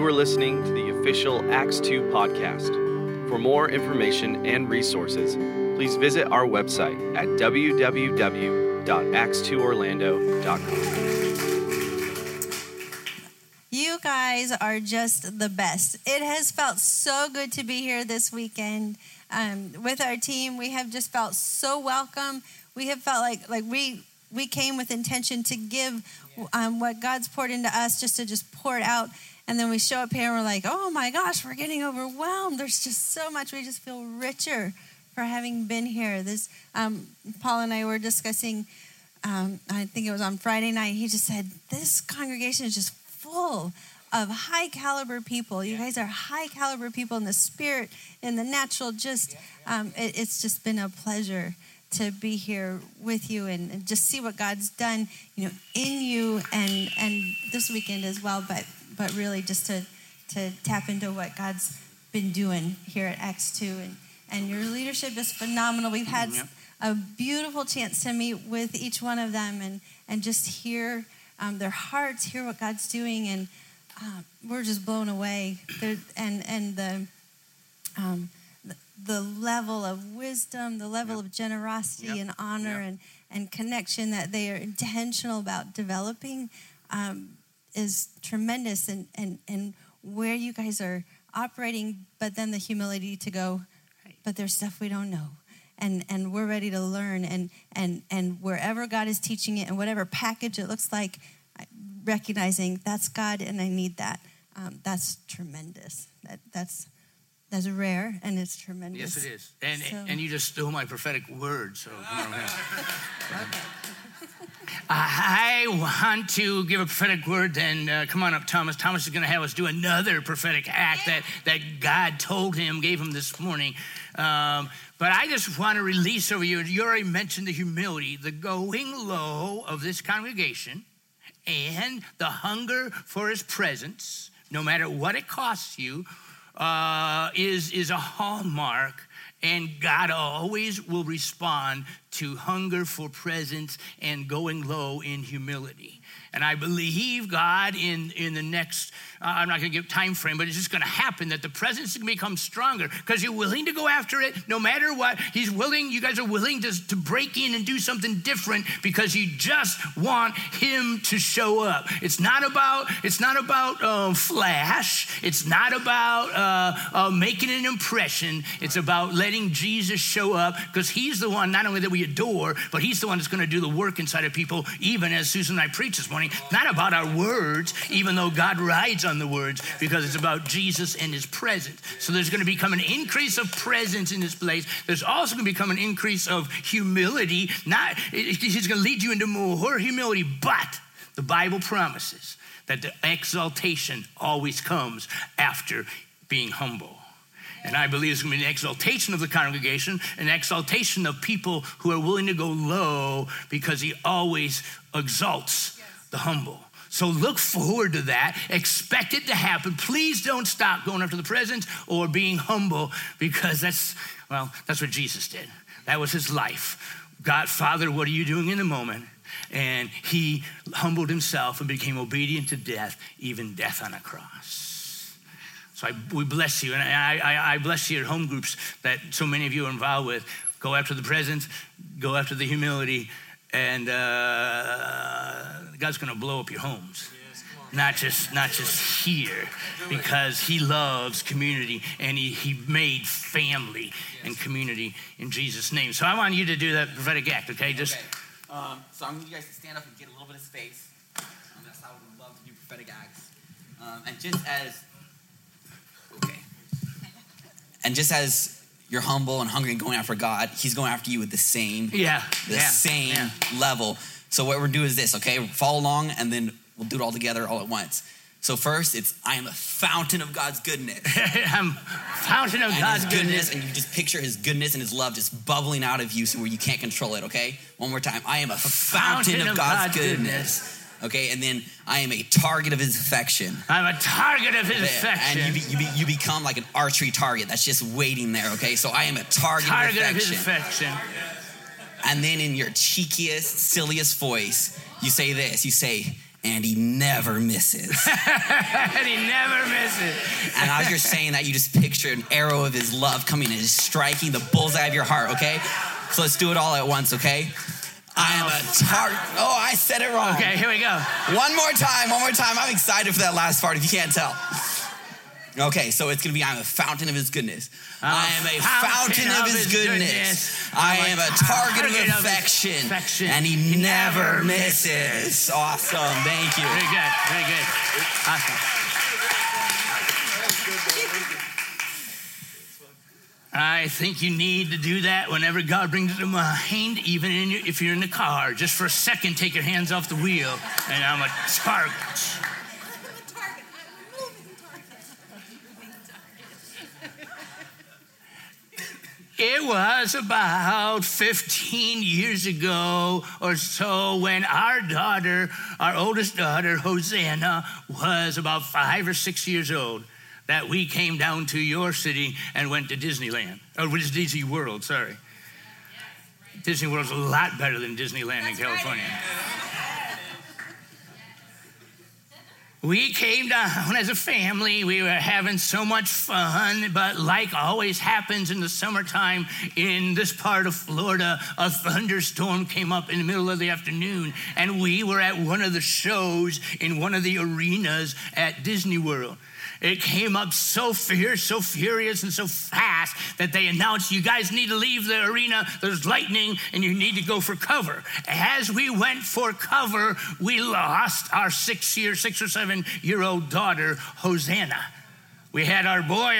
You are listening to the official Acts 2 podcast. For more information and resources, please visit our website at www.acts2orlando.com. You guys are just the best. It has felt so good to be here this weekend. With our team, we have just felt so welcome. We have felt like we came with intention to give what God's poured into us, just to pour it out. And then we show up here and we're like, oh my gosh, we're getting overwhelmed. There's just so much. We just feel richer for having been here. This Paul and I were discussing, I think it was on Friday night, he just said, this congregation is just full of high caliber people. You guys are high caliber people in the spirit, in the natural. It's just been a pleasure to be here with you and just see what God's done, in you and this weekend as well, but really just to tap into what God's been doing here at Acts 2. And your leadership is phenomenal. We've had a beautiful chance to meet with each one of them and just hear their hearts, hear what God's doing, and we're just blown away. The level of wisdom, the level of generosity and honor and connection that they are intentional about developing is tremendous, and where you guys are operating, but then the humility to go, but there's stuff we don't know. And we're ready to learn, and wherever God is teaching it and whatever package it looks like, recognizing that's God and I need that. That's tremendous. That's rare, and it's tremendous. Yes, it is. And you just stole my prophetic word. So I want to give a prophetic word. Then come on up, Thomas. Thomas is going to have us do another prophetic act that God gave him this morning. But I just want to release over you. You already mentioned the humility, the going low of this congregation, and the hunger for His presence, no matter what it costs you. Is a hallmark, and God always will respond to hunger for presence and going low in humility. And I believe God in the next, I'm not going to give time frame, but it's just going to happen that the presence can become stronger because you're willing to go after it no matter what. He's willing, you guys are willing to break in and do something different because you just want Him to show up. It's not about flash. It's not about making an impression. It's about letting Jesus show up because He's the one, not only that we adore, but He's the one that's going to do the work inside of people, even as Susan and I preach this morning. Not about our words, even though God rides on the words, because it's about Jesus and His presence. So there's going to become an increase of presence in this place. There's also going to become an increase of humility. He's going to lead you into more humility, but the Bible promises that the exaltation always comes after being humble. And I believe it's going to be an exaltation of the congregation, an exaltation of people who are willing to go low because He always exalts the humble. So look forward to that. Expect it to happen. Please don't stop going after the presence or being humble because that's what Jesus did. That was His life. God, Father, what are you doing in the moment? And He humbled Himself and became obedient to death, even death on a cross. So we bless you. And I bless you at home groups that so many of you are involved with. Go after the presence, go after the humility, and God's going to blow up your homes. Not just here, because He loves community, and He made family and community in Jesus' name. So I want you to do that prophetic act, okay? So I want you guys to stand up and get a little bit of space. That's how I would love to do prophetic acts. And just as you're humble and hungry and going after God, He's going after you with the same level. So what we're doing is this, okay? Follow along, and then we'll do it all together all at once. So first, it's I am a fountain of God's goodness. I'm fountain of God's goodness. And you just picture His goodness and His love just bubbling out of you so where you can't control it, okay? One more time. I am a fountain of God's goodness. Okay, and then I am a target of His affection. And you become like an archery target that's just waiting there, okay? So I am a target of His affection. And then in your cheekiest, silliest voice, you say this. You say, And he never misses. And I was just saying that you just picture an arrow of his love coming and just striking the bullseye of your heart, okay? So let's do it all at once, okay? I am a target. Oh, I said it wrong. Okay, here we go. One more time. I'm excited for that last part if you can't tell. Okay, so it's going to be, I'm a fountain of his goodness. I am a fountain of his goodness. I am a target of affection. And he never misses. Awesome. Thank you. Very good. Awesome. I think you need to do that whenever God brings it to mind, even if you're in the car. Just for a second, take your hands off the wheel, and I'm a target. It was about 15 years ago or so when our oldest daughter, Hosanna, was about 5 or 6 years old, that we came down to your city and went to Disneyland. Oh, which is Disney World, sorry. Yes, right. Disney World's a lot better than Disneyland in California. Right. We came down as a family. We were having so much fun, but like always happens in the summertime in this part of Florida, a thunderstorm came up in the middle of the afternoon, and we were at one of the shows in one of the arenas at Disney World. It came up so fierce, so furious, and so fast that they announced, you guys need to leave the arena, there's lightning, and you need to go for cover. As we went for cover, we lost our 6 or 7 year old daughter, Hosanna. We had our boy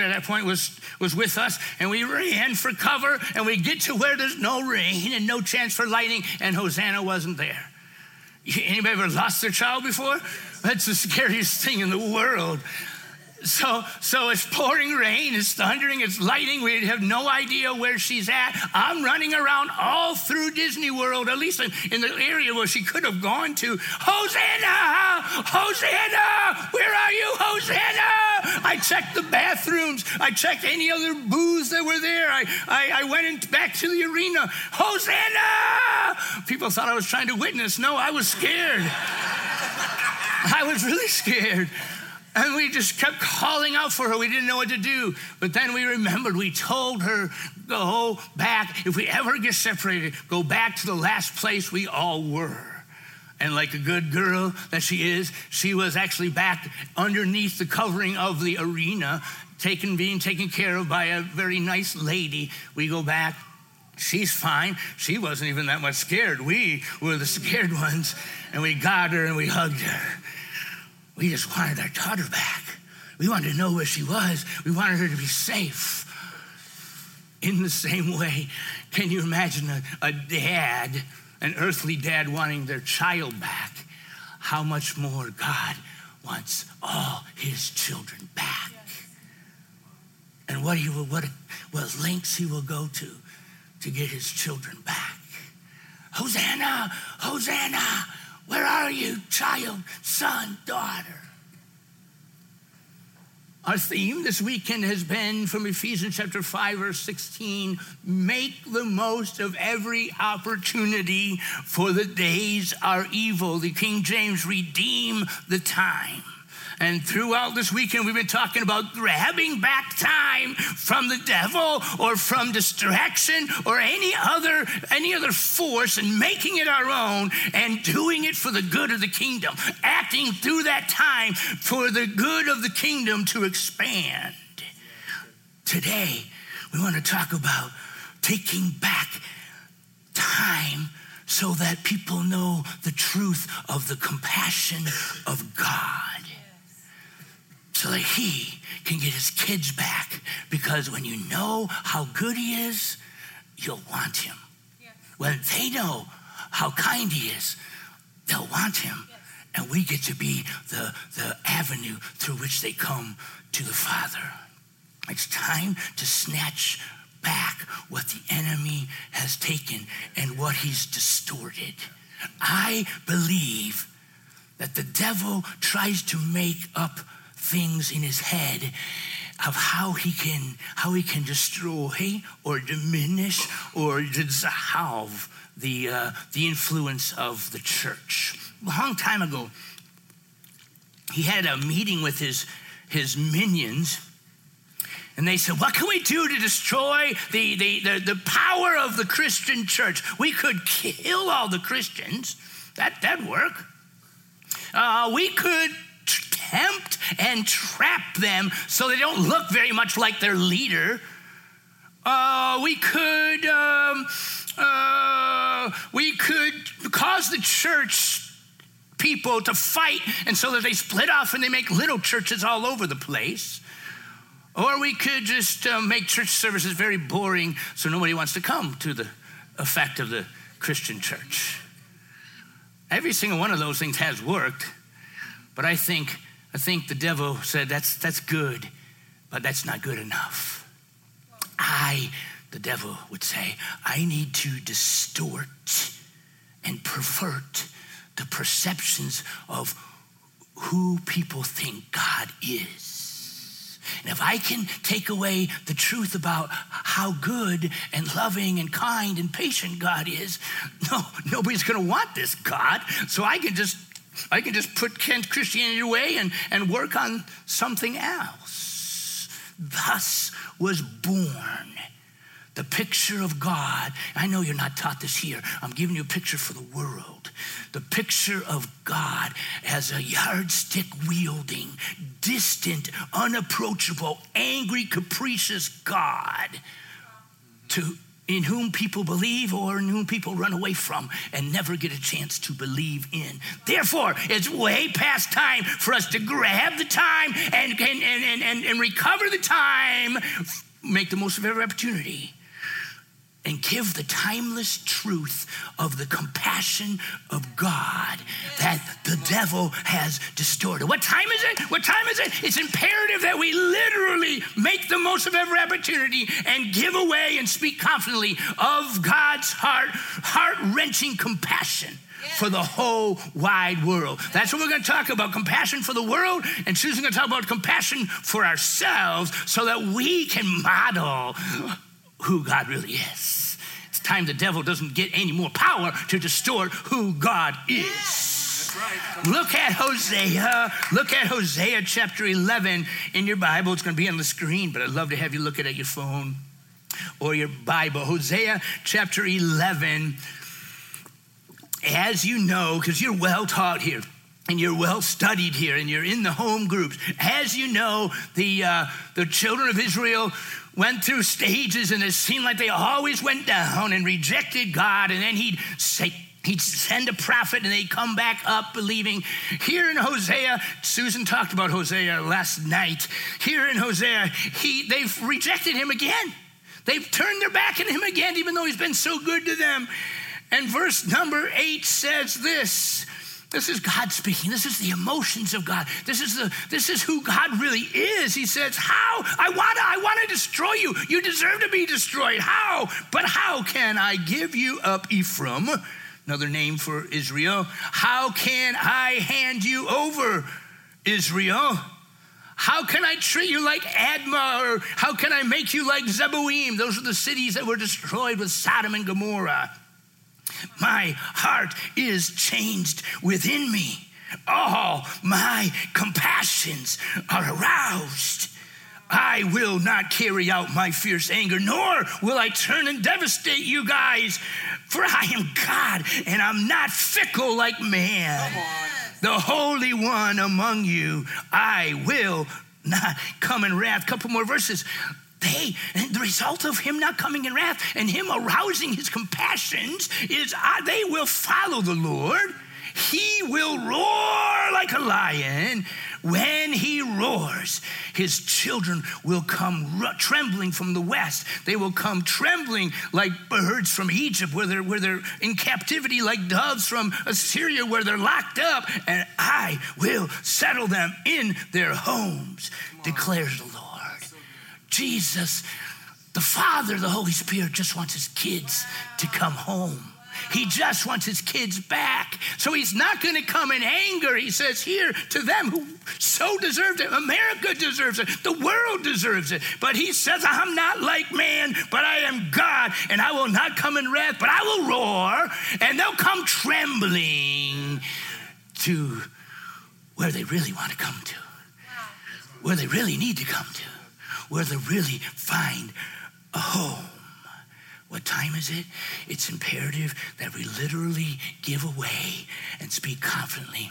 at that point was with us, and we ran for cover, and we get to where there's no rain and no chance for lightning, and Hosanna wasn't there. Anybody ever lost their child before? That's the scariest thing in the world. So it's pouring rain, it's thundering, it's lightning. We have no idea where she's at. I'm running around all through Disney World, at least in the area where she could have gone to. Hosanna! Hosanna! Where are you, Hosanna? I checked the bathrooms. I checked any other booths that were there. I went back to the arena. Hosanna! People thought I was trying to witness. No, I was scared. I was really scared. And we just kept calling out for her. We didn't know what to do. But then we remembered, we told her, go back. If we ever get separated, go back to the last place we all were. And like a good girl that she is, she was actually back underneath the covering of the arena, being taken care of by a very nice lady. We go back. She's fine. She wasn't even that much scared. We were the scared ones. And we got her and we hugged her. We just wanted our daughter back. We wanted to know where she was. We wanted her to be safe. In the same way, can you imagine a dad, an earthly dad, wanting their child back? How much more God wants all his children back. Yes. And what lengths he will go to get his children back. Hosanna! Hosanna! Where are you, child, son, daughter? Our theme this weekend has been from Ephesians chapter 5, verse 16, make the most of every opportunity, for the days are evil. The King James, redeem the time. And throughout this weekend, we've been talking about grabbing back time from the devil or from distraction or any other force and making it our own and doing it for the good of the kingdom, acting through that time for the good of the kingdom to expand. Today, we want to talk about taking back time so that people know the truth of the compassion of God, so that he can get his kids back. Because when you know how good he is, you'll want him. Yes. When they know how kind he is, they'll want him. Yes. And we get to be the avenue through which they come to the Father. It's time to snatch back what the enemy has taken and what he's distorted. I believe that the devil tries to make up things in his head of how he can destroy or diminish or dissolve the influence of the church. long time ago, he had a meeting with his minions, and they said, what can we do to destroy the power of the Christian church? We could kill all the Christians. That'd work. We could tempt and trap them so they don't look very much like their leader. We could cause the church people to fight, and so that they split off and they make little churches all over the place. Or we could just make church services very boring so nobody wants to come to the effect of the Christian church. Every single one of those things has worked, but I think the devil said, that's good, but that's not good enough. The devil would say, I need to distort and pervert the perceptions of who people think God is. And if I can take away the truth about how good and loving and kind and patient God is, nobody's going to want this God. So I can just put Christianity away and work on something else. Thus was born the picture of God. I know you're not taught this here. I'm giving you a picture for the world. The picture of God as a yardstick-wielding, distant, unapproachable, angry, capricious God in whom people believe or in whom people run away from and never get a chance to believe in. Therefore, it's way past time for us to grab the time and recover the time, make the most of every opportunity, and give the timeless truth of the compassion of God that the devil has distorted. What time is it? It's imperative that we literally make the most of every opportunity and give away and speak confidently of God's heart-wrenching compassion for the whole wide world. That's what we're going to talk about, compassion for the world, and Susan's going to talk about compassion for ourselves so that we can model who God really is. It's time the devil doesn't get any more power to distort who God is. Right. Look at Hosea chapter 11 in your Bible. It's going to be on the screen, but I'd love to have you look at it at your phone or your Bible. Hosea chapter 11. As you know, because you're well taught here and you're well studied here and you're in the home groups, as you know, the children of Israel went through stages, and it seemed like they always went down and rejected God, and then He'd send a prophet and they'd come back up believing. Here in Hosea, Susan talked about Hosea last night. Here in Hosea, they've rejected him again. They've turned their back on him again, even though he's been so good to them. And verse number 8 says this. This is God speaking. This is the emotions of God. This is who God really is. He says, how? I want to destroy you. You deserve to be destroyed. How? But how can I give you up, Ephraim? Another name for Israel. How can I hand you over, Israel? How can I treat you like Admah? Or how can I make you like Zebuim? Those are the cities that were destroyed with Sodom and Gomorrah. My heart is changed within me. All my compassions are aroused. I will not carry out my fierce anger, nor will I turn and devastate you guys, for I am God and I'm not fickle like man. The Holy One among you, I will not come in wrath. Couple more verses. And the result of him not coming in wrath and him arousing his compassions is they will follow the Lord. He will roar like a lion. When he roars, his children will come trembling from the west. They will come trembling like birds from Egypt, where they're in captivity, like doves from Assyria, where they're locked up. And I will settle them in their homes, declares the Lord. Jesus, the Father, the Holy Spirit, just wants his kids to come home. He just wants his kids back. So he's not going to come in anger. He says here to them who so deserved it. America deserves it. The world deserves it. But he says, I'm not like man, but I am God, and I will not come in wrath, but I will roar, and they'll come trembling to where they really want to come to, where they really need to come to, where they really find a home. What time is it? It's imperative that we literally give away and speak confidently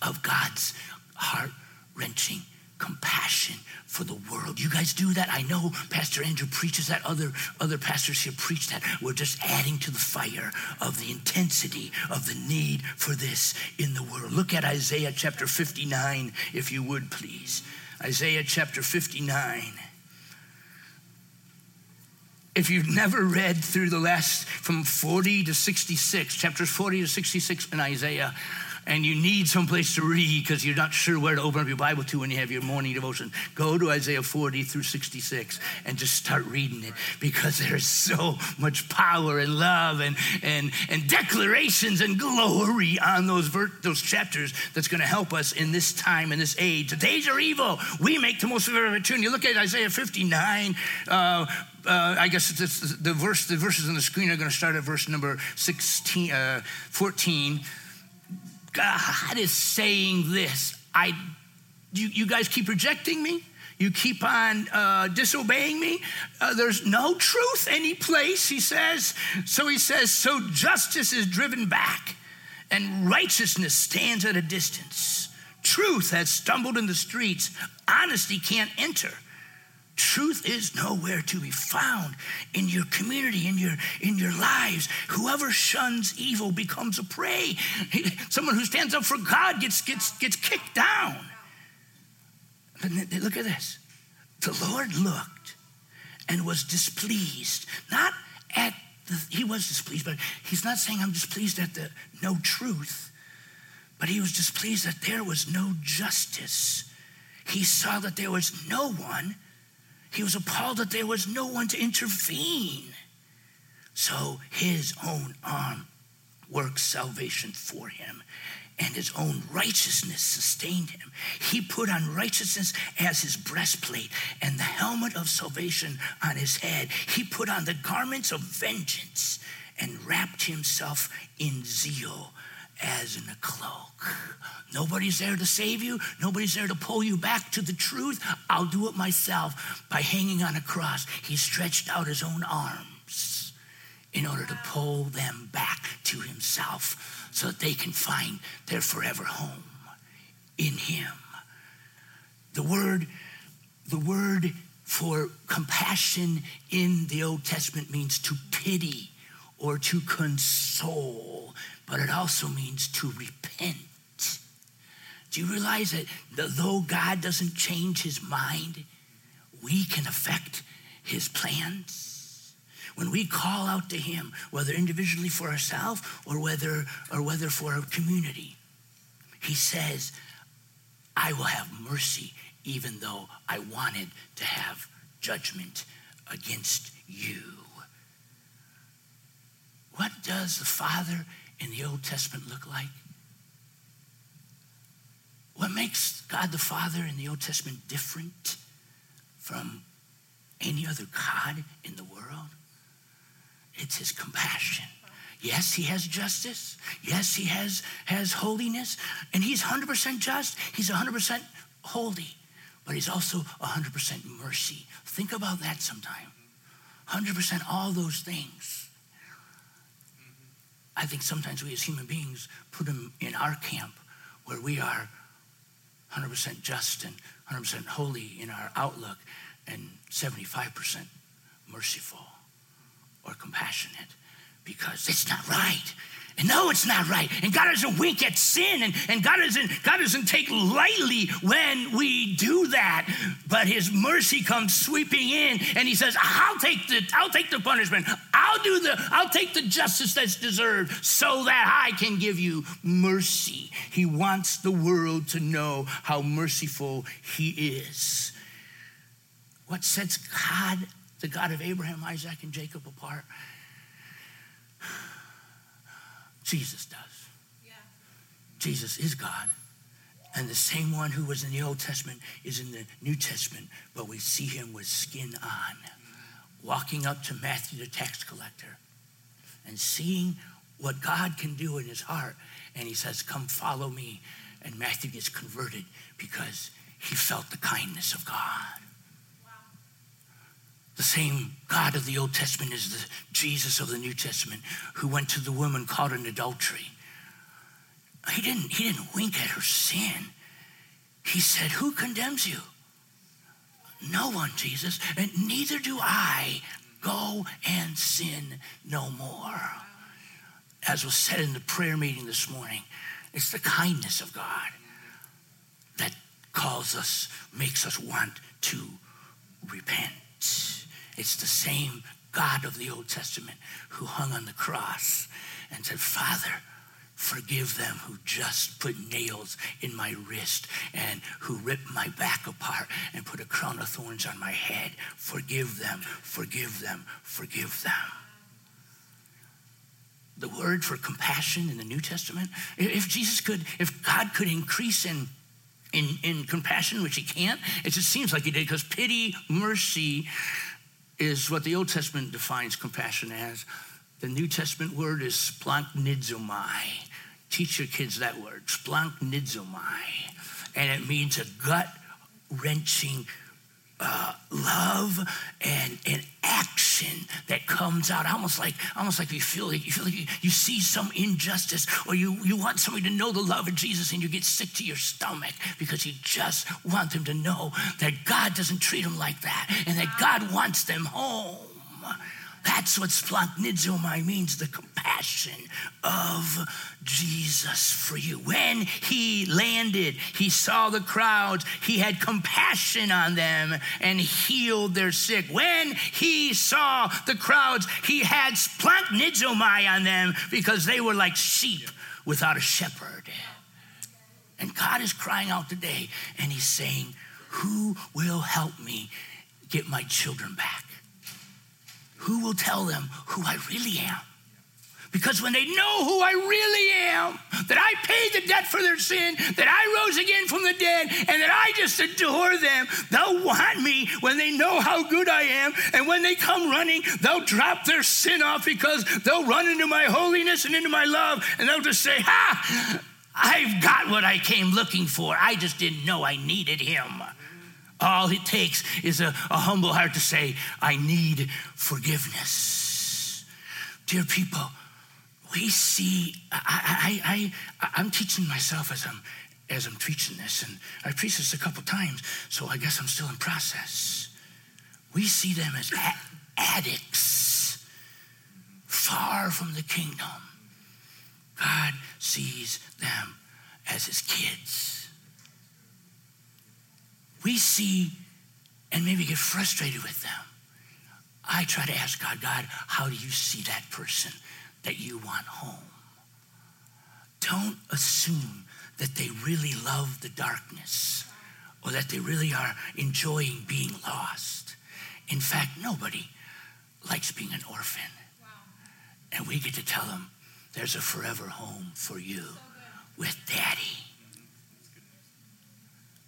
of God's heart-wrenching compassion for the world. You guys do that. I know Pastor Andrew preaches that. Other pastors here preach that. We're just adding to the fire of the intensity of the need for this in the world. Look at Isaiah chapter 59, if you would, please. Isaiah chapter 59. If you've never read through the last, from 40 to 66, chapters 40 to 66 in Isaiah, and you need someplace to read because you're not sure where to open up your Bible to when you have your morning devotion, go to Isaiah 40 through 66 and just start reading it, because there's so much power and love and declarations and glory on those chapters that's going to help us in this time, in this age. The days are evil. We make the most of our opportunity. Look at Isaiah 59. I guess the verses on the screen are going to start at verse number 14. God is saying this. You guys keep rejecting me. You keep on disobeying me. There's no truth any place, he says. So he says, so justice is driven back and righteousness stands at a distance. Truth has stumbled in the streets. Honesty can't enter. Truth is nowhere to be found in your community, in your lives. Whoever shuns evil becomes a prey. Someone who stands up for God gets kicked down. Look at this. The Lord looked and was displeased. He was displeased, but he's not saying I'm displeased at the no truth, but he was displeased that there was no justice. He saw that there was no one. He was appalled that there was no one to intervene. So his own arm worked salvation for him, and his own righteousness sustained him. He put on righteousness as his breastplate and the helmet of salvation on his head. He put on the garments of vengeance and wrapped himself in zeal as in a cloak. Nobody's there to save you. Nobody's there to pull you back to the truth. I'll do it myself by hanging on a cross. He stretched out his own arms in order to pull them back to himself so that they can find their forever home in him. The word for compassion in the Old Testament means to pity or to console, but it also means to repent. Do you realize that though God doesn't change his mind, we can affect his plans? When we call out to him, whether individually for ourselves or whether for our community, he says, I will have mercy even though I wanted to have judgment against you. What does the Father in the Old Testament look like? What makes God the Father in the Old Testament different from any other God in the world? It's his compassion. Yes, he has justice. Yes, he has holiness. And he's 100% just. He's 100% holy. But he's also 100% mercy. Think about that sometime. 100% all those things. I think sometimes we as human beings put him in our camp where we are 100% just and 100% holy in our outlook and 75% merciful or compassionate, because it's not right. And no, it's not right. And God doesn't wink at sin, and God doesn't take lightly when we do that. But his mercy comes sweeping in, and he says, I'll take the punishment. I'll take the justice that's deserved so that I can give you mercy. He wants the world to know how merciful he is. What sets God, the God of Abraham, Isaac, and Jacob apart? Jesus does. Yeah. Jesus is God. And the same one who was in the Old Testament is in the New Testament, but we see him with skin on, walking up to Matthew the tax collector and seeing what God can do in his heart and he says, come follow me. And Matthew gets converted because he felt the kindness of God. Wow. The same God of the Old Testament is the Jesus of the New Testament who went to the woman caught in adultery. He didn't wink at her sin. He said, who condemns you? No one, Jesus, and neither do I. Go and sin no more. As was said in the prayer meeting this morning, it's the kindness of God that calls us, makes us want to repent. It's the same God of the Old Testament who hung on the cross and said, Father, forgive them who just put nails in my wrist and who ripped my back apart and put a crown of thorns on my head. Forgive them, forgive them, forgive them. The word for compassion in the New Testament, if God could increase in compassion, which he can't, it just seems like he did, because pity, mercy is what the Old Testament defines compassion as. The New Testament word is splagnizomai. Teach your kids that word, splagnizomai. And it means a gut-wrenching love and action that comes out almost like you feel like you see some injustice, or you want somebody to know the love of Jesus, and you get sick to your stomach because you just want them to know that God doesn't treat them like that and that God wants them home. That's what splagnizomai means, the compassion of Jesus for you. When he landed, he saw the crowds. He had compassion on them and healed their sick. When he saw the crowds, he had splagnizomai on them because they were like sheep without a shepherd. And God is crying out today, and he's saying, who will help me get my children back? Who will tell them who I really am? Because when they know who I really am, that I paid the debt for their sin, that I rose again from the dead, and that I just adore them, they'll want me when they know how good I am. And when they come running, they'll drop their sin off because they'll run into my holiness and into my love, and they'll just say, ha, I've got what I came looking for. I just didn't know I needed him. All it takes is a humble heart to say, I need forgiveness. Dear people, we see, I'm teaching myself as I'm preaching this, and I preached this a couple times, so I guess I'm still in process. We see them as addicts, far from the kingdom. God sees them as his kids. We see and maybe get frustrated with them. I try to ask God, how do you see that person that you want home? Don't assume that they really love the darkness or that they really are enjoying being lost. In fact, nobody likes being an orphan. Wow. And we get to tell them, there's a forever home for you with Daddy.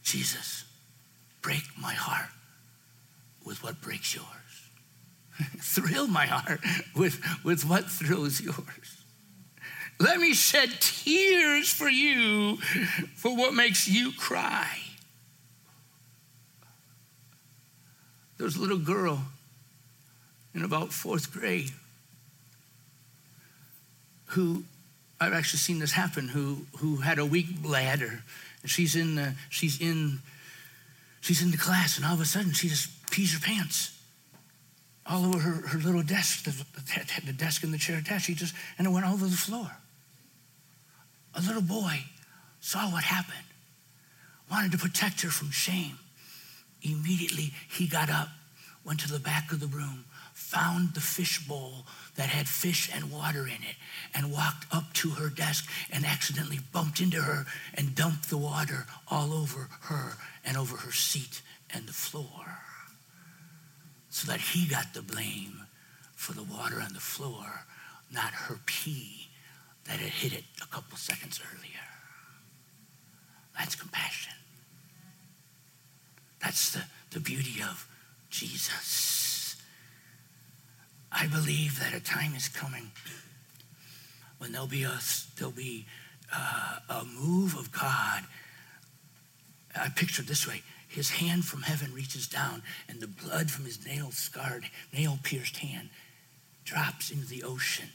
Jesus, break my heart with what breaks yours. Thrill my heart with what thrills yours. Let me shed tears for you, for what makes you cry. There was a little girl in about 4th grade who, I've actually seen this happen, who had a weak bladder. And she's in the class, and all of a sudden she just pees her pants all over her little desk, the desk and the chair attached. And it went all over the floor. A little boy saw what happened, wanted to protect her from shame. Immediately he got up, went to the back of the room, found the fish bowl that had fish and water in it, and walked up to her desk and accidentally bumped into her and dumped the water all over her and over her seat and the floor, so that he got the blame for the water on the floor, not her pee that had hit it a couple seconds earlier. That's compassion. That's the beauty of Jesus. I believe that a time is coming when there'll be a move of God. I picture it this way. His hand from heaven reaches down, and the blood from his nail-scarred, nail-pierced hand drops into the ocean.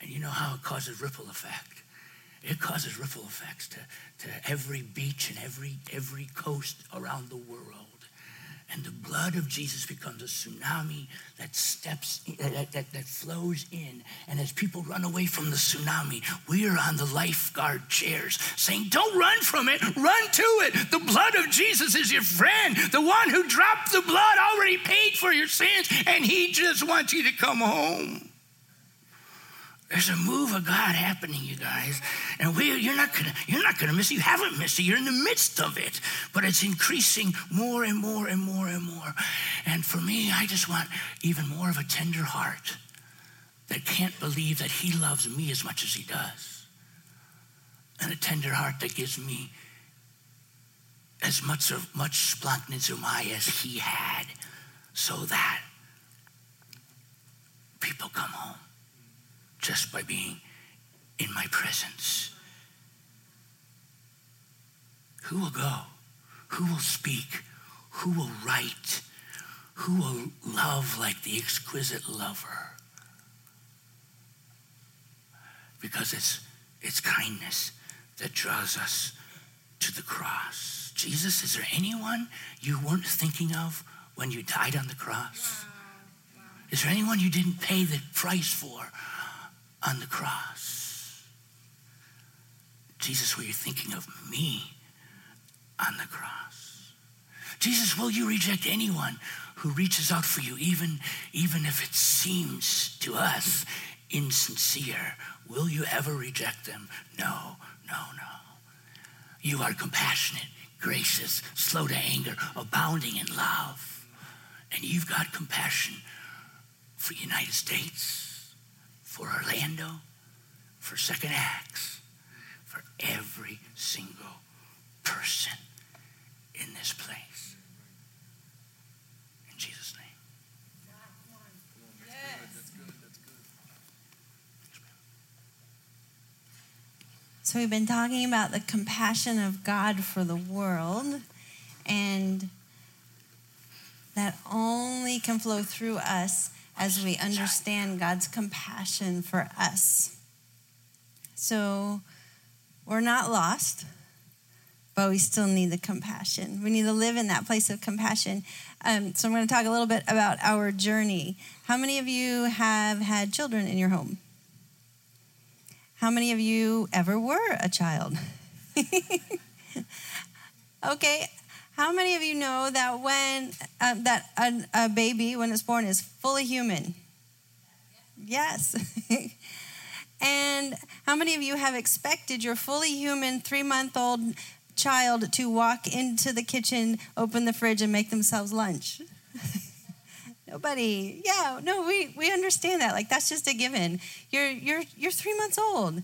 And you know how it causes ripple effect. It causes ripple effects to every beach and every coast around the world. And the blood of Jesus becomes a tsunami that steps in, that flows in. And as people run away from the tsunami, we are on the lifeguard chairs saying, don't run from it, run to it. The blood of Jesus is your friend. The one who dropped the blood already paid for your sins, and he just wants you to come home. There's a move of God happening, you guys, and you're not gonna miss it. You haven't missed it. You're in the midst of it, but it's increasing more and more and more and more. And for me, I just want even more of a tender heart that can't believe that he loves me as much as he does, and a tender heart that gives me as much splagnizomai as he had, so that people come home. Just by being in my presence. Who will go? Who will speak? Who will write? Who will love like the exquisite lover? Because it's kindness that draws us to the cross. Jesus, is there anyone you weren't thinking of when you died on the cross? Is there anyone you didn't pay the price for? On the cross. Jesus, were you thinking of me on the cross? Jesus, will you reject anyone who reaches out for you, even if it seems to us insincere? Will you ever reject them? No, no, no. You are compassionate, gracious, slow to anger, abounding in love. And you've got compassion for the United States, for Orlando, for Second Acts, for every single person in this place. In Jesus' name. Yes. That's good. So we've been talking about the compassion of God for the world, and that only can flow through us as we understand God's compassion for us. So we're not lost, but we still need the compassion. We need to live in that place of compassion. So I'm going to talk a little bit about our journey. How many of you have had children in your home? How many of you ever were a child? Okay. How many of you know that when that a baby, when it's born, is fully human? Yes. And how many of you have expected your fully human 3-month-old child to walk into the kitchen, open the fridge, and make themselves lunch? Nobody. Yeah. No, we understand that. Like, that's just a given. You're 3 months old.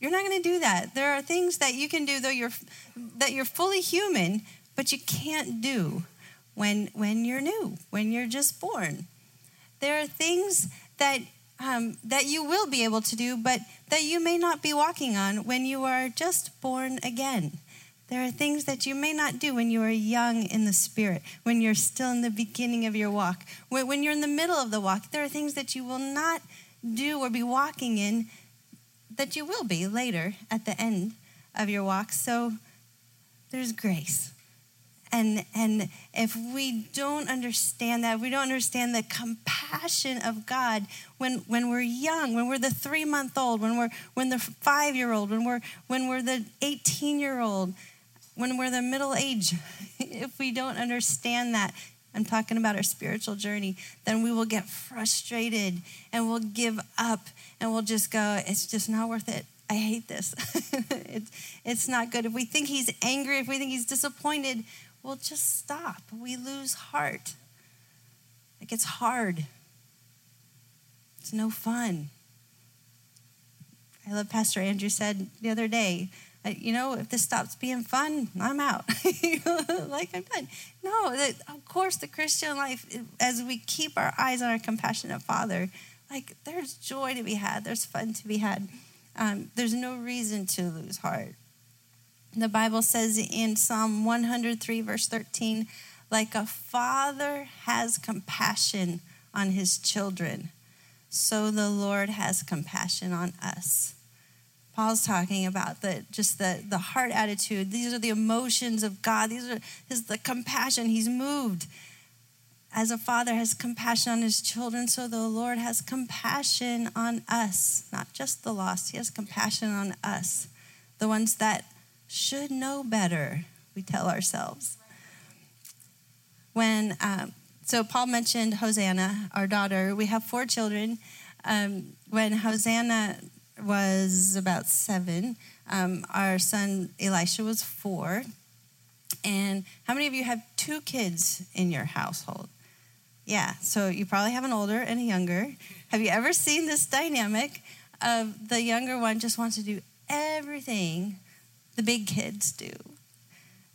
You're not going to do that. There are things that you can do though that you're fully human. But you can't do when you're new, when you're just born. There are things that you will be able to do, but that you may not be walking on when you are just born again. There are things that you may not do when you are young in the spirit, when you're still in the beginning of your walk. When you're in the middle of the walk, there are things that you will not do or be walking in that you will be later at the end of your walk. So there's grace. And if we don't understand that, we don't understand the compassion of God when we're young, when we're the 3-month-old, when the 5-year-old, when we're the 18-year-old, when we're the middle age, if we don't understand that, I'm talking about our spiritual journey, then we will get frustrated and we'll give up and we'll just go, it's just not worth it. I hate this. It's not good. If we think he's angry, if we think he's disappointed, we'll just stop. We lose heart. It gets hard. It's no fun. I love Pastor Andrew said the other day, if this stops being fun, I'm out. Like, I'm done. No, of course, the Christian life, as we keep our eyes on our compassionate Father, like, there's joy to be had. There's fun to be had. There's no reason to lose heart. The Bible says in Psalm 103, verse 13, like a father has compassion on his children, so the Lord has compassion on us. Paul's talking about the heart attitude. These are the emotions of God. These are the compassion. He's moved. As a father has compassion on his children, so the Lord has compassion on us. Not just the lost. He has compassion on us. The ones that should know better, we tell ourselves. When so Paul mentioned Hosanna, our daughter. We have 4 children. When Hosanna was about 7. Our son Elisha was 4. And how many of you have 2 kids in your household? Yeah, so you probably have an older and a younger. Have you ever seen this dynamic of the younger one just wants to do everything the big kids do?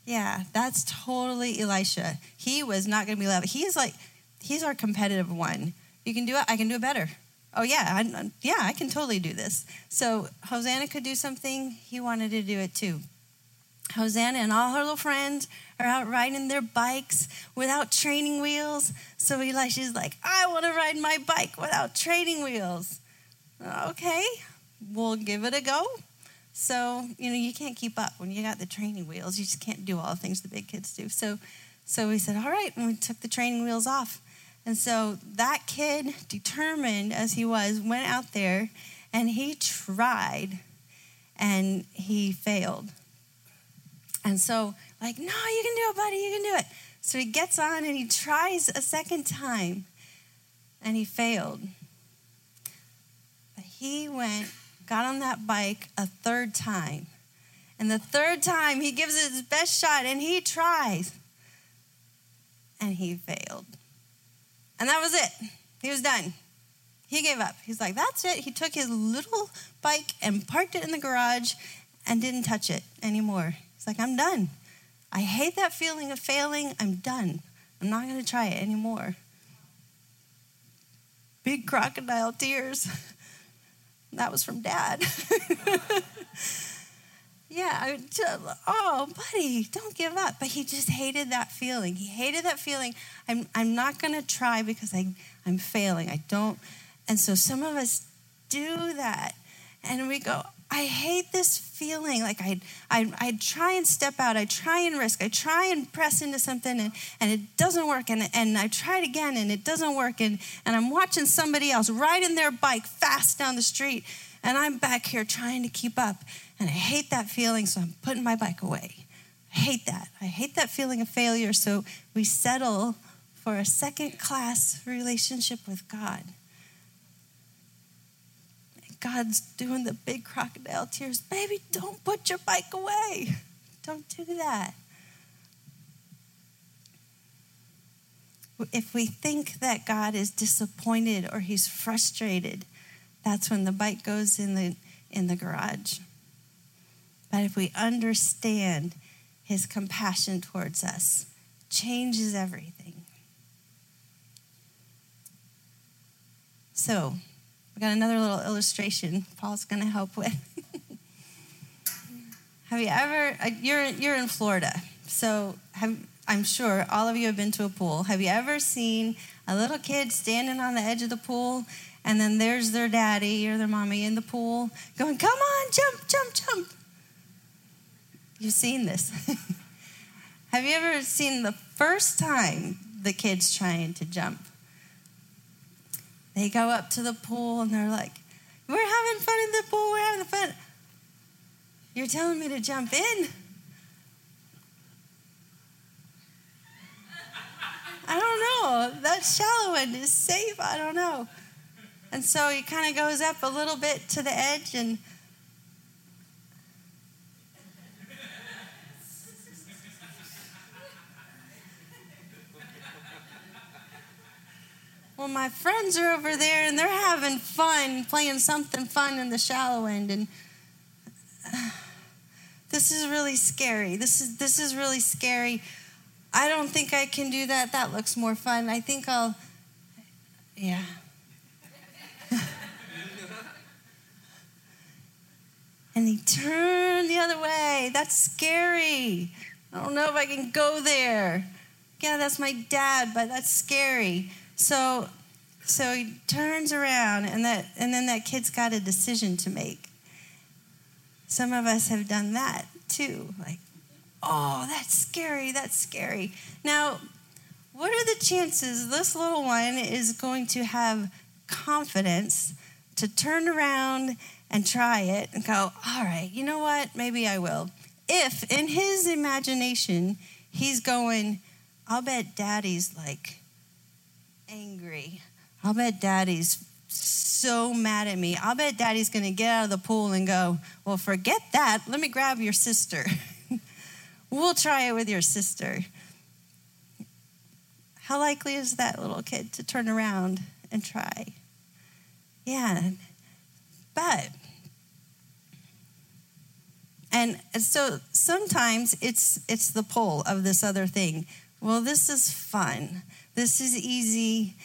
Yeah, that's totally Elisha. He was not going to be allowed. He's our competitive one. You can do it, I can do it better. Oh, yeah, I can totally do this. So Hosanna could do something. He wanted to do it too. Hosanna and all her little friends are out riding their bikes without training wheels. So Elisha's like, I want to ride my bike without training wheels. Okay, we'll give it a go. So, you can't keep up when you got the training wheels. You just can't do all the things the big kids do. So we said, all right, and we took the training wheels off. And so that kid, determined as he was, went out there and he tried and he failed. And so, no, you can do it, buddy, you can do it. So he gets on and he tries a second time, and he failed. But he got on that bike a third time. And the third time, he gives it his best shot, and he tries. And he failed. And that was it. He was done. He gave up. He's like, that's it. He took his little bike and parked it in the garage and didn't touch it anymore. It's like, I'm done. I hate that feeling of failing. I'm done. I'm not going to try it anymore. Big crocodile tears. That was from Dad. Oh, buddy, don't give up. But he just hated that feeling. He hated that feeling. I'm not going to try because I'm failing. I don't. And so some of us do that. And we go, I hate this feeling. I try and step out. I try and risk. I try and press into something, and it doesn't work. And I tried again, and it doesn't work. And I'm watching somebody else riding their bike fast down the street, and I'm back here trying to keep up. And I hate that feeling, so I'm putting my bike away. I hate that. I hate that feeling of failure, so we settle for a second-class relationship with God. God's doing the big crocodile tears. Baby, don't put your bike away. Don't do that. If we think that God is disappointed or he's frustrated, that's when the bike goes in the garage. But if we understand his compassion towards us, it changes everything. So, I got another little illustration Paul's going to help with. Have you ever, you're in Florida, so I'm sure all of you have been to a pool. Have you ever seen a little kid standing on the edge of the pool, and then there's their daddy or their mommy in the pool going, come on, jump, jump, jump. You've seen this. Have you ever seen the first time the kid's trying to jump? They go up to the pool and they're like, we're having fun in the pool, we're having fun. You're telling me to jump in? I don't know. That shallow end is safe. I don't know. And so he kind of goes up a little bit to the edge and well, my friends are over there, and they're having fun, playing something fun in the shallow end, and this is really scary. This is really scary. I don't think I can do that. That looks more fun. I think I'll, yeah. and they turn the other way. That's scary. I don't know if I can go there. Yeah, that's my dad, but that's scary. So he turns around, and then that kid's got a decision to make. Some of us have done that too. Like, oh, that's scary. That's scary. Now, what are the chances this little one is going to have confidence to turn around and try it and go, all right, you know what? Maybe I will. If in his imagination, he's going, I'll bet daddy's like angry. I'll bet daddy's so mad at me. I'll bet daddy's going to get out of the pool and go, well, forget that. Let me grab your sister. We'll try it with your sister. How likely is that little kid to turn around and try? Yeah. And so sometimes it's the pull of this other thing. Well, this is fun. This is easy.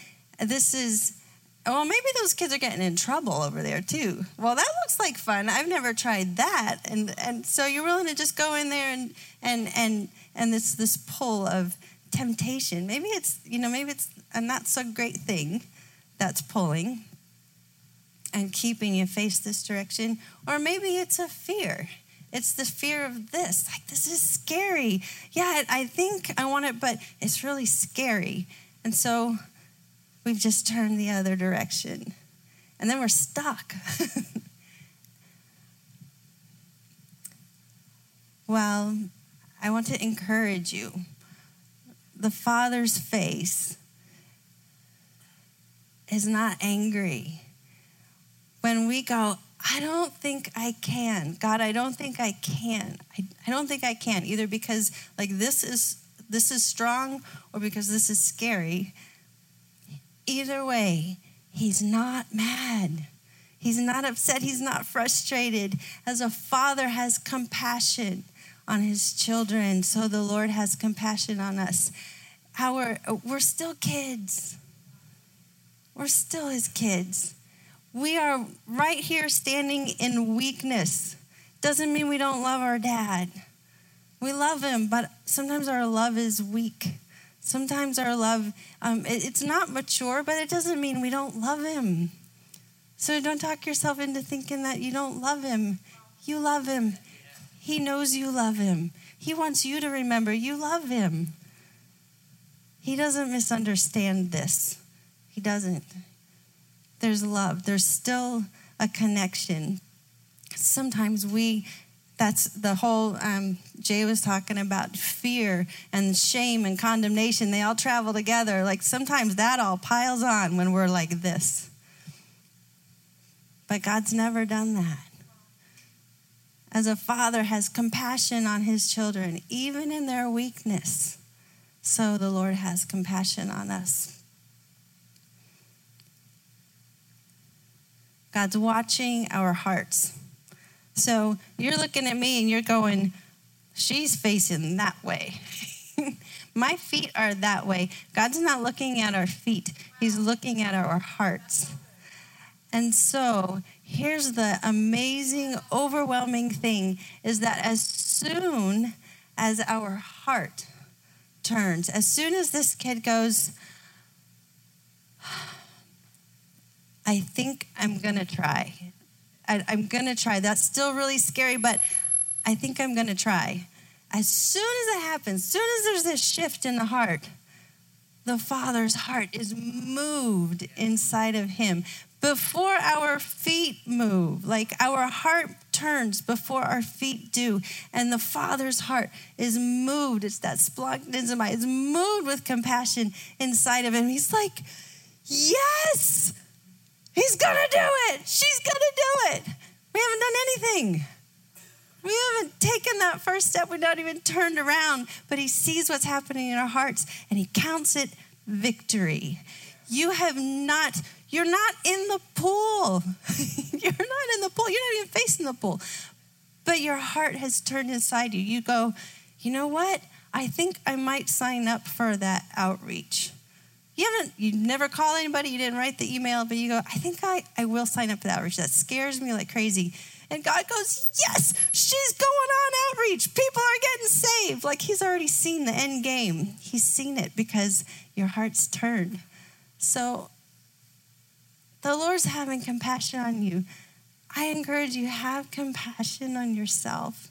Well, maybe those kids are getting in trouble over there too. Well, that looks like fun. I've never tried that. And so you're willing to just go in there and it's this pull of temptation. Maybe it's a not so great thing that's pulling and keeping you face this direction. Or maybe it's a fear. It's the fear of this. Like, this is scary. Yeah, I think I want it, but it's really scary. And so we've just turned the other direction. And then we're stuck. Well, I want to encourage you. The Father's face is not angry. When we go, I don't think I can. God, I don't think I can. I don't think I can, either because like this is strong or because this is scary. Either way, he's not mad. He's not upset. He's not frustrated. As a father has compassion on his children, so the Lord has compassion on us. We're still kids. We're still his kids. We are right here standing in weakness. Doesn't mean we don't love our dad. We love him, but sometimes our love is weak. Sometimes our love, it's not mature, but it doesn't mean we don't love him. So don't talk yourself into thinking that you don't love him. You love him. He knows you love him. He wants you to remember you love him. He doesn't misunderstand this. He doesn't. There's love. There's still a connection. Sometimes that's the whole, Jay was talking about fear and shame and condemnation. They all travel together. Like sometimes that all piles on when we're like this. But God's never done that. As a father has compassion on his children, even in their weakness, so the Lord has compassion on us. God's watching our hearts. So you're looking at me and you're going, she's facing that way. My feet are that way. God's not looking at our feet. He's looking at our hearts. And so here's the amazing, overwhelming thing is that as soon as our heart turns, as soon as this kid goes, I think I'm going to try. I'm going to try. That's still really scary, but I think I'm going to try. As soon as it happens, as soon as there's this shift in the heart, the Father's heart is moved inside of him. Before our feet move, like our heart turns before our feet do. And the Father's heart is moved. It's that splagnizomai. It's moved with compassion inside of him. He's like, yes! He's going to do it. She's going to do it. We haven't done anything. We haven't taken that first step. We're not even turned around. But he sees what's happening in our hearts, and he counts it victory. You're not in the pool. You're not in the pool. You're not even facing the pool. But your heart has turned inside you. You go, you know what? I think I might sign up for that outreach. You never call anybody, you didn't write the email, but you go, I think I will sign up for that outreach. That scares me like crazy. And God goes, yes, she's going on outreach. People are getting saved. Like he's already seen the end game. He's seen it because your heart's turned. So the Lord's having compassion on you. I encourage you, have compassion on yourself.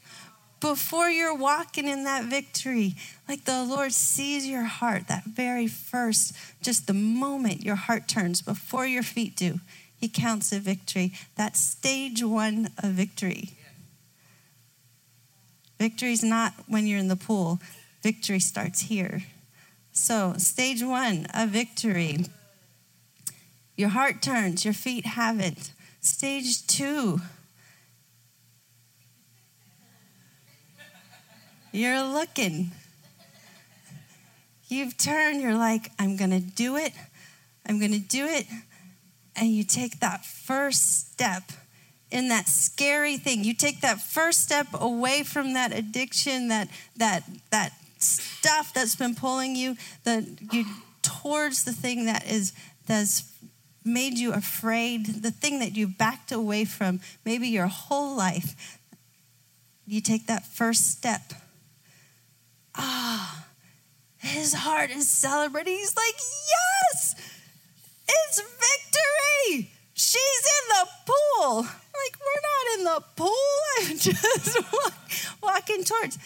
Before you're walking in that victory, like the Lord sees your heart, that very first, just the moment your heart turns, before your feet do, he counts a victory. That's stage one of victory. Victory's not when you're in the pool. Victory starts here. So stage one of victory. Your heart turns, your feet haven't. Stage two. You're looking. You've turned. You're like, I'm going to do it. I'm going to do it. And you take that first step in that scary thing. You take that first step away from that addiction, that stuff that's been pulling you, towards the thing that's made you afraid, the thing that you backed away from, maybe your whole life. You take that first step. Ah, his heart is celebrating. He's like, yes, it's victory. She's in the pool. Like, we're not in the pool. I'm just walking towards.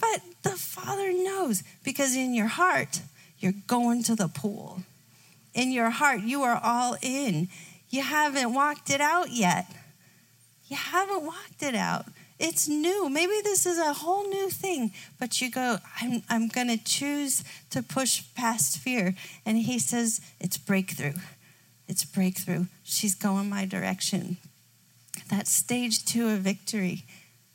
But the Father knows, because in your heart, you're going to the pool. In your heart, you are all in. You haven't walked it out yet. You haven't walked it out. It's new. Maybe this is a whole new thing, but you go, I'm going to choose to push past fear. And he says, it's breakthrough. It's breakthrough. She's going my direction. That's stage two of victory.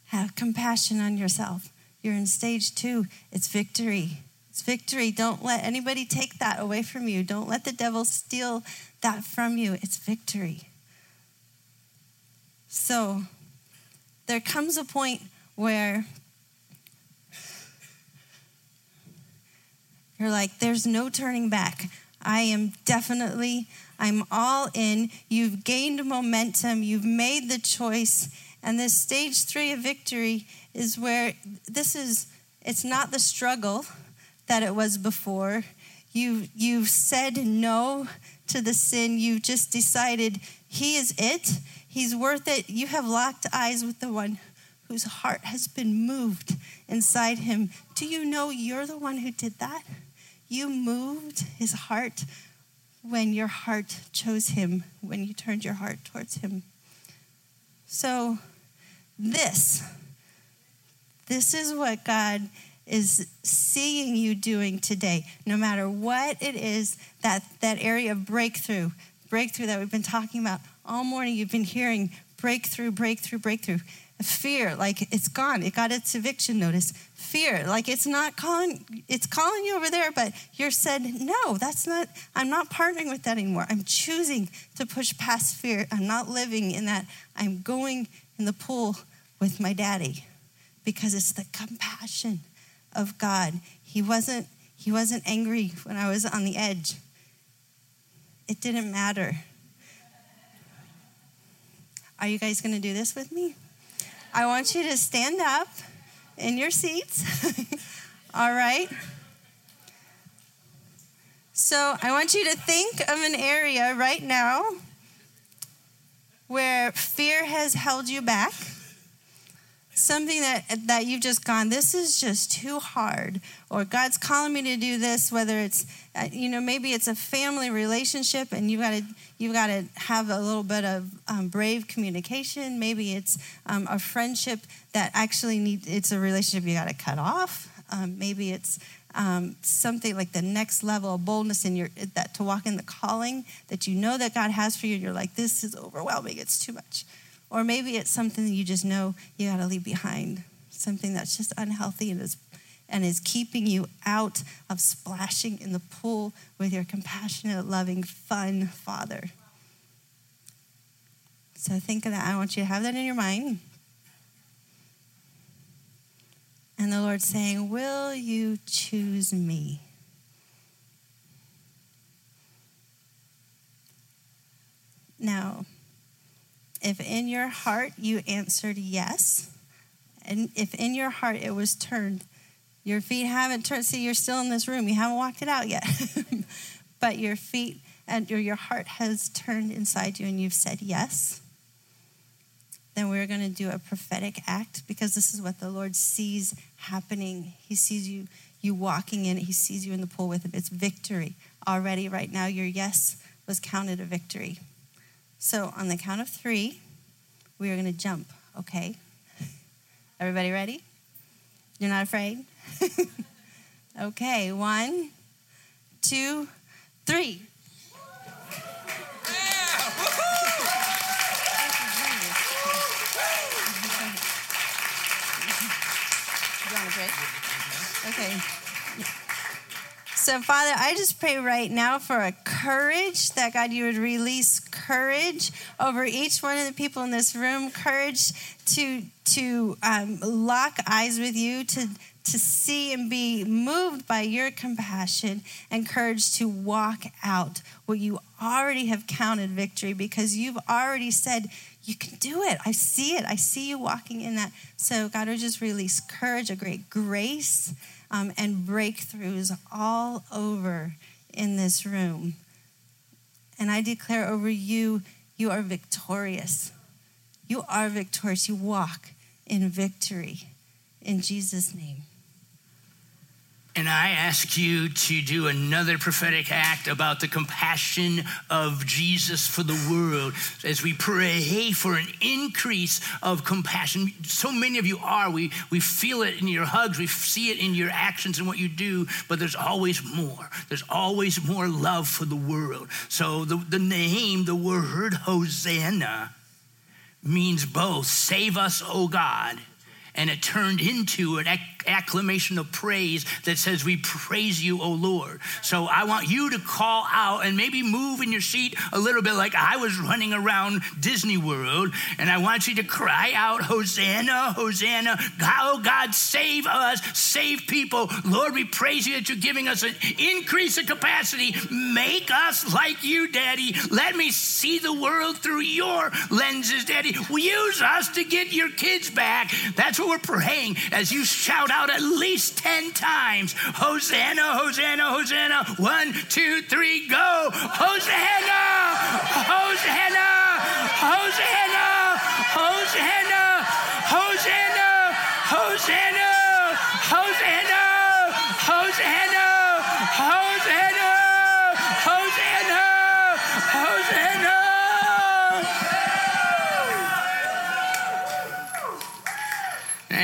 Have compassion on yourself. You're in stage two. It's victory. It's victory. Don't let anybody take that away from you. Don't let the devil steal that from you. It's victory. So there comes a point where you're like, there's no turning back. I'm all in. You've gained momentum. You've made the choice. And this stage three of victory is where it's not the struggle that it was before. You've said no to the sin. You've just decided he is it. He's worth it. You have locked eyes with the one whose heart has been moved inside him. Do you know you're the one who did that? You moved his heart when your heart chose him, when you turned your heart towards him. So this is what God is seeing you doing today. No matter what it is, that area of breakthrough that we've been talking about. All morning you've been hearing breakthrough. Fear, like it's gone. It got its eviction notice. Fear, like it's calling you over there, but you're said, no, I'm not partnering with that anymore. I'm choosing to push past fear. I'm not living in that. I'm going in the pool with my daddy, because it's the compassion of God. He wasn't angry when I was on the edge. It didn't matter. Are you guys going to do this with me? I want you to stand up in your seats. All right. So I want you to think of an area right now where fear has held you back. Something that you've just gone, this is just too hard. Or God's calling me to do this, whether it's, maybe it's a family relationship and you've got to have a little bit of brave communication. Maybe it's a friendship that actually it's a relationship you got to cut off. Maybe it's something like the next level of boldness to walk in the calling that you know that God has for you. And you're like, this is overwhelming. It's too much. Or maybe it's something that you just know you got to leave behind, something that's just unhealthy and is keeping you out of splashing in the pool with your compassionate, loving, fun Father. So think of that. I want you to have that in your mind. And the Lord's saying, will you choose me? Now, If in your heart you answered yes, and if in your heart it was turned, your feet haven't turned. See, you're still in this room. You haven't walked it out yet. But your feet and your heart has turned inside you and you've said yes. Then we're going to do a prophetic act because this is what the Lord sees happening. He sees you walking in it. He sees you in the pool with him. It's victory already right now. Your yes was counted a victory. So on the count of 3, we are going to jump, okay? Everybody ready? You're not afraid? Okay, 1, 2, 3. Okay. So, Father, I just pray right now for a courage that, God, you would release courage over each one of the people in this room, courage to lock eyes with you, to see and be moved by your compassion, and courage to walk out what you already have counted victory because you've already said, you can do it. I see it. I see you walking in that. So, God, would just release courage, a great grace, and breakthroughs all over in this room. And I declare over you, you are victorious. You are victorious. You walk in victory. In Jesus' name. And I ask you to do another prophetic act about the compassion of Jesus for the world as we pray for an increase of compassion. So many of you are. We feel it in your hugs. We see it in your actions and what you do, but there's always more. There's always more love for the world. So the name, the word Hosanna means both save us, O God, and it turned into an acclamation of praise that says, we praise you, O Lord. So I want you to call out and maybe move in your seat a little bit like I was running around Disney World. And I want you to cry out, Hosanna, Hosanna. Oh God, save us, save people. Lord, we praise you that you're giving us an increase in capacity. Make us like you, Daddy. Let me see the world through your lenses, Daddy. Use us to get your kids back. That's what we're praying as you shout out at least 10 times. Hosanna, Hosanna, Hosanna. 1, 2, 3, go. Hosanna, Hosanna, Hosanna, Hosanna, Hosanna, Hosanna, Hosanna, Hosanna, Hosanna, Hosanna, Hosanna.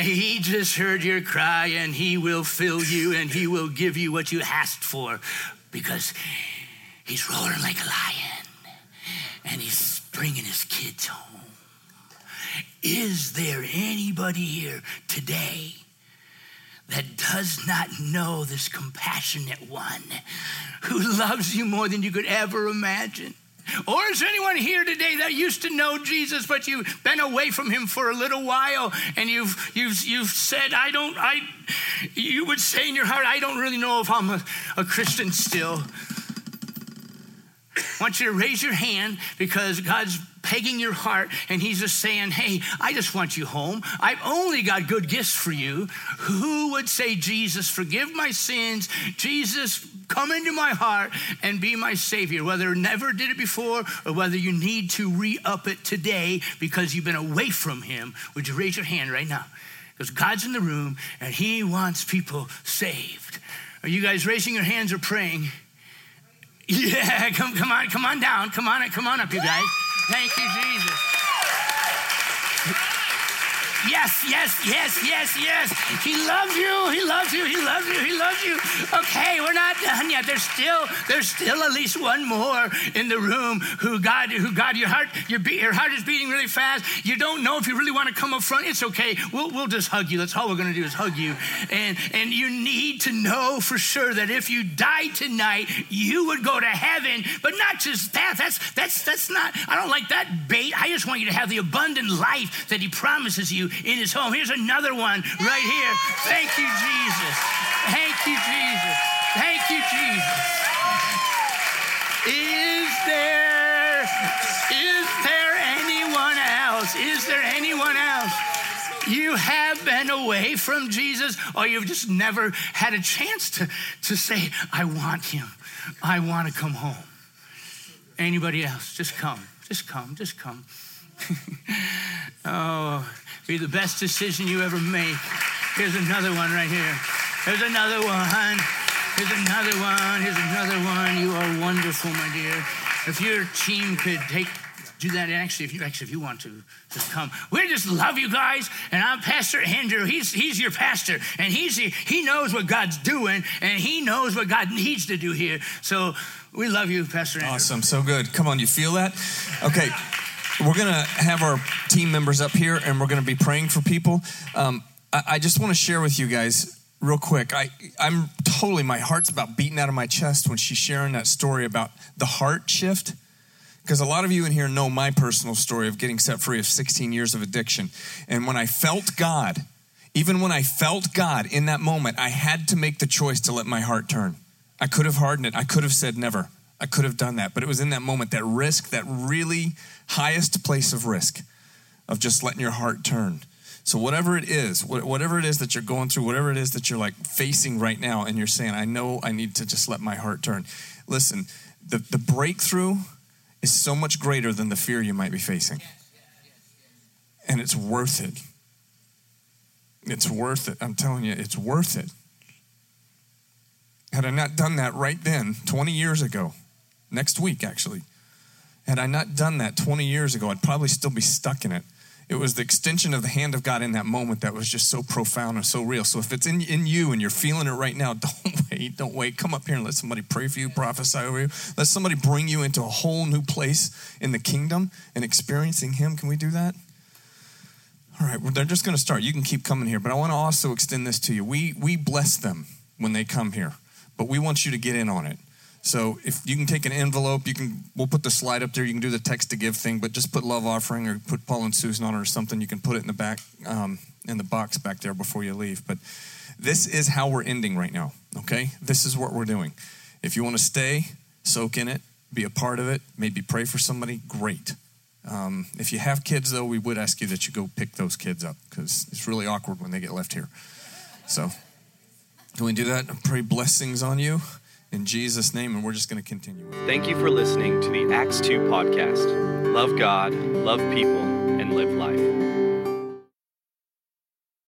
He just heard your cry, and he will fill you, and he will give you what you asked for, because he's roaring like a lion, and he's bringing his kids home. Is there anybody here today that does not know this compassionate one who loves you more than you could ever imagine? Or is there anyone here today that used to know Jesus, but you've been away from him for a little while, and you've said, you would say in your heart, I don't really know if I'm a Christian still. I want you to raise your hand because God's pegging your heart, and he's just saying, hey, I just want you home. I've only got good gifts for you. Who would say, Jesus, forgive my sins. Jesus, come into my heart and be my Savior, whether never did it before or whether you need to re-up it today because you've been away from him. Would you raise your hand right now? Because God's in the room, and he wants people saved. Are you guys raising your hands or praying? Yeah, come on down. Come on up, you guys. Thank you, Jesus. Yes, yes, yes, yes, yes. He loves you. He loves you. He loves you. He loves you. Okay, we're not done yet. There's still at least one more in the room who God, your heart is beating really fast. You don't know if you really want to come up front. It's okay. We'll just hug you. That's all we're going to do is hug you. And you need to know for sure that if you die tonight, you would go to heaven. But not just that. That's not. I don't like that bait. I just want you to have the abundant life that he promises you in his home. Here's another one right here. Thank you, Jesus. Thank you, Jesus. Thank you, Jesus. Is there anyone else? else? Is there anyone else? You have been away from Jesus, or you've just never had a chance to say, I want him. I want to come home. Anybody else? Just come. Just come. Just come. Oh, be the best decision you ever make. Here's another one right here. Here's another one. Here's another one. Here's another one. You are wonderful, my dear. If your team could do that, actually, if you want to, just come. We just love you guys, and I'm Pastor Andrew. He's your pastor, and he knows what God's doing, and he knows what God needs to do here. So we love you, Pastor Andrew. Awesome, so good. Come on, you feel that? Okay, we're gonna have our team members up here, and we're gonna be praying for people. I just want to share with you guys real quick. I'm totally, my heart's about beating out of my chest when she's sharing that story about the heart shift. Because a lot of you in here know my personal story of getting set free of 16 years of addiction. And when I felt God, even when I felt God in that moment, I had to make the choice to let my heart turn. I could have hardened it. I could have said never. I could have done that. But it was in that moment, that risk, that really highest place of risk of just letting your heart turn. So whatever it is that you're going through, whatever it is that you're like facing right now and you're saying, I know I need to just let my heart turn. Listen, the breakthrough is so much greater than the fear you might be facing. And it's worth it. It's worth it. I'm telling you, it's worth it. Had I not done that right then, 20 years ago, next week actually, had I not done that 20 years ago, I'd probably still be stuck in it. It was the extension of the hand of God in that moment that was just so profound and so real. So if it's in you and you're feeling it right now, don't wait. Come up here and let somebody pray for you, prophesy over you. Let somebody bring you into a whole new place in the kingdom and experiencing him. Can we do that? All right, well, they're just going to start. You can keep coming here, but I want to also extend this to you. We bless them when they come here, but we want you to get in on it. So if you can take an envelope, we'll put the slide up there. You can do the text to give thing, but just put love offering or put Paul and Susan on it or something. You can put it in the back, in the box back there before you leave. But this is how we're ending right now, okay? This is what we're doing. If you want to stay, soak in it, be a part of it, maybe pray for somebody, great. If you have kids, though, we would ask you that you go pick those kids up because it's really awkward when they get left here. So can we do that? Pray blessings on you. In Jesus' name, and we're just going to continue. Thank you for listening to the Acts 2 podcast. Love God, love people, and live life.